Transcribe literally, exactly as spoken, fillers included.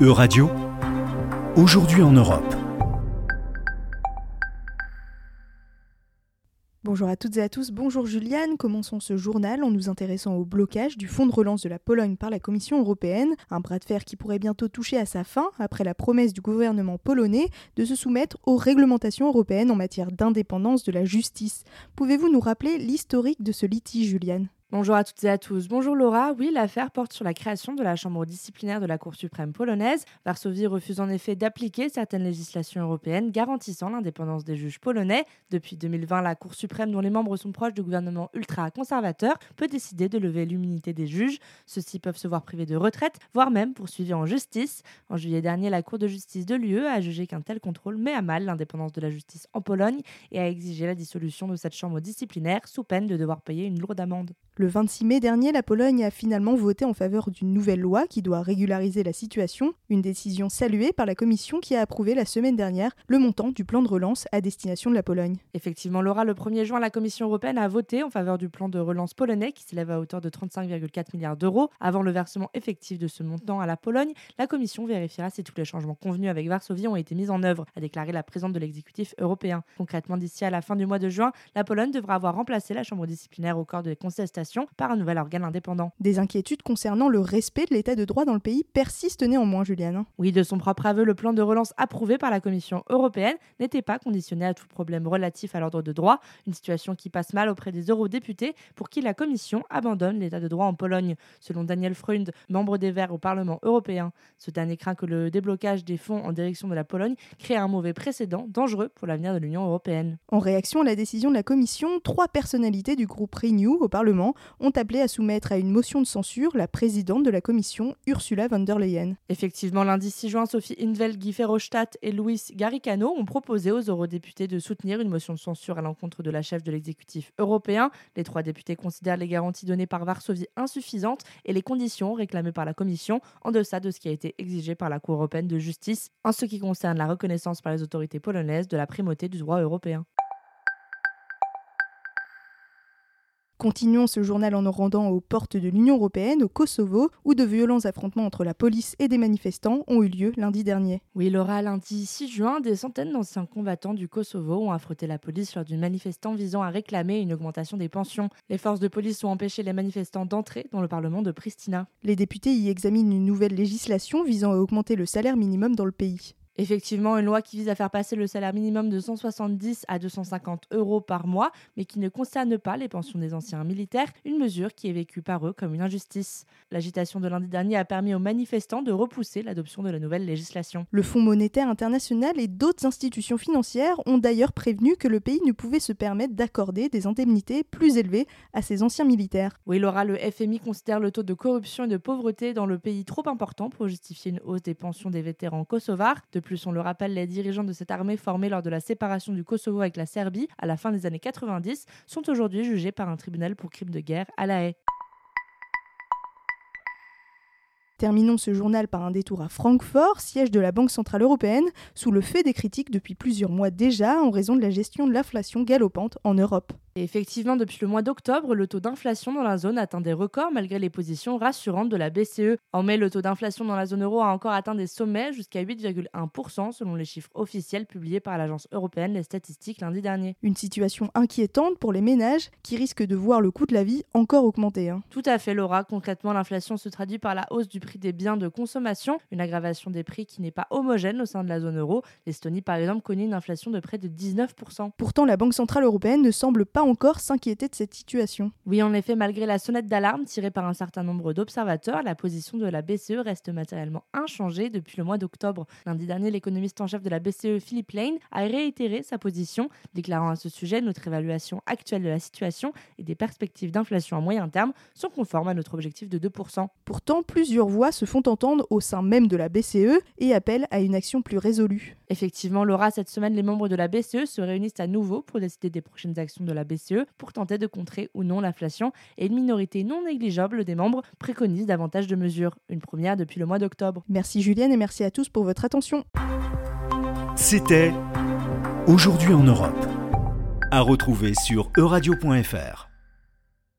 E-Radio, aujourd'hui en Europe. Bonjour à toutes et à tous, bonjour Juliane. Commençons ce journal en nous intéressant au blocage du fonds de relance de la Pologne par la Commission européenne, un bras de fer qui pourrait bientôt toucher à sa fin après la promesse du gouvernement polonais de se soumettre aux réglementations européennes en matière d'indépendance de la justice. Pouvez-vous nous rappeler l'historique de ce litige, Juliane ? Bonjour à toutes et à tous. Bonjour Laura. Oui, l'affaire porte sur la création de la chambre disciplinaire de la Cour suprême polonaise. Varsovie refuse en effet d'appliquer certaines législations européennes garantissant l'indépendance des juges polonais. Depuis deux mille vingt, la Cour suprême, dont les membres sont proches de gouvernements ultra-conservateurs, peut décider de lever l'immunité des juges. Ceux-ci peuvent se voir privés de retraite, voire même poursuivis en justice. En juillet dernier, la Cour de justice de l'U E a jugé qu'un tel contrôle met à mal l'indépendance de la justice en Pologne et a exigé la dissolution de cette chambre disciplinaire sous peine de devoir payer une lourde amende. Le vingt-six mai dernier, la Pologne a finalement voté en faveur d'une nouvelle loi qui doit régulariser la situation, une décision saluée par la Commission qui a approuvé la semaine dernière le montant du plan de relance à destination de la Pologne. Effectivement, Laura, le premier juin, la Commission européenne a voté en faveur du plan de relance polonais qui s'élève à hauteur de trente-cinq virgule quatre milliards d'euros. Avant le versement effectif de ce montant à la Pologne, la Commission vérifiera si tous les changements convenus avec Varsovie ont été mis en œuvre, a déclaré la présidente de l'exécutif européen. Concrètement, d'ici à la fin du mois de juin, la Pologne devra avoir remplacé la chambre disciplinaire au corps des contestations par un nouvel organe indépendant. Des inquiétudes concernant le respect de l'état de droit dans le pays persistent néanmoins, Juliane. Oui, de son propre aveu, le plan de relance approuvé par la Commission européenne n'était pas conditionné à tout problème relatif à l'ordre de droit, une situation qui passe mal auprès des eurodéputés pour qui la Commission abandonne l'état de droit en Pologne, selon Daniel Freund, membre des Verts au Parlement européen. Ce dernier craint que le déblocage des fonds en direction de la Pologne crée un mauvais précédent dangereux pour l'avenir de l'Union européenne. En réaction à la décision de la Commission, trois personnalités du groupe Renew au Parlement ont appelé à soumettre à une motion de censure la présidente de la Commission, Ursula von der Leyen. Effectivement, lundi six juin, Sophie Invel, Guy Ferrostadt et Luis Garicano ont proposé aux eurodéputés de soutenir une motion de censure à l'encontre de la chef de l'exécutif européen. Les trois députés considèrent les garanties données par Varsovie insuffisantes et les conditions réclamées par la Commission en deçà de ce qui a été exigé par la Cour européenne de justice, en ce qui concerne la reconnaissance par les autorités polonaises de la primauté du droit européen. Continuons ce journal en nous rendant aux portes de l'Union européenne, au Kosovo, où de violents affrontements entre la police et des manifestants ont eu lieu lundi dernier. Oui, Laura, lundi six juin, des centaines d'anciens combattants du Kosovo ont affronté la police lors d'une manifestation visant à réclamer une augmentation des pensions. Les forces de police ont empêché les manifestants d'entrer dans le Parlement de Pristina. Les députés y examinent une nouvelle législation visant à augmenter le salaire minimum dans le pays. Effectivement, une loi qui vise à faire passer le salaire minimum de cent soixante-dix à deux cent cinquante euros par mois, mais qui ne concerne pas les pensions des anciens militaires, une mesure qui est vécue par eux comme une injustice. L'agitation de lundi dernier a permis aux manifestants de repousser l'adoption de la nouvelle législation. Le Fonds monétaire international et d'autres institutions financières ont d'ailleurs prévenu que le pays ne pouvait se permettre d'accorder des indemnités plus élevées à ses anciens militaires. Oui, Laura, le F M I considère le taux de corruption et de pauvreté dans le pays trop important pour justifier une hausse des pensions des vétérans kosovars. Depuis plus, on le rappelle, les dirigeants de cette armée formée lors de la séparation du Kosovo avec la Serbie à la fin des années quatre-vingt-dix sont aujourd'hui jugés par un tribunal pour crimes de guerre à La Haye. Terminons ce journal par un détour à Francfort, siège de la Banque Centrale Européenne, sous le feu des critiques depuis plusieurs mois déjà en raison de la gestion de l'inflation galopante en Europe. Et effectivement, depuis le mois d'octobre, le taux d'inflation dans la zone atteint des records malgré les positions rassurantes de la B C E. En mai, le taux d'inflation dans la zone euro a encore atteint des sommets jusqu'à huit virgule un pour cent selon les chiffres officiels publiés par l'Agence européenne des statistiques lundi dernier. Une situation inquiétante pour les ménages qui risquent de voir le coût de la vie encore augmenter. Hein. Tout à fait, Laura. Concrètement, l'inflation se traduit par la hausse du prix des biens de consommation, une aggravation des prix qui n'est pas homogène au sein de la zone euro. L'Estonie, par exemple, connaît une inflation de près de dix-neuf pour cent. Pourtant, la Banque Centrale Européenne ne semble pas encore s'inquiéter de cette situation. Oui, en effet, malgré la sonnette d'alarme tirée par un certain nombre d'observateurs, la position de la B C E reste matériellement inchangée depuis le mois d'octobre. Lundi dernier, l'économiste en chef de la B C E, Philip Lane, a réitéré sa position, déclarant à ce sujet: notre évaluation actuelle de la situation et des perspectives d'inflation à moyen terme sont conformes à notre objectif de deux pour cent. Pourtant, plusieurs se font entendre au sein même de la B C E et appellent à une action plus résolue. Effectivement, Laura, cette semaine, les membres de la B C E se réunissent à nouveau pour décider des prochaines actions de la B C E pour tenter de contrer ou non l'inflation, et une minorité non négligeable des membres préconise davantage de mesures, une première depuis le mois d'octobre. Merci Juliane et merci à tous pour votre attention. C'était Aujourd'hui en Europe, à retrouver sur e radio point f r.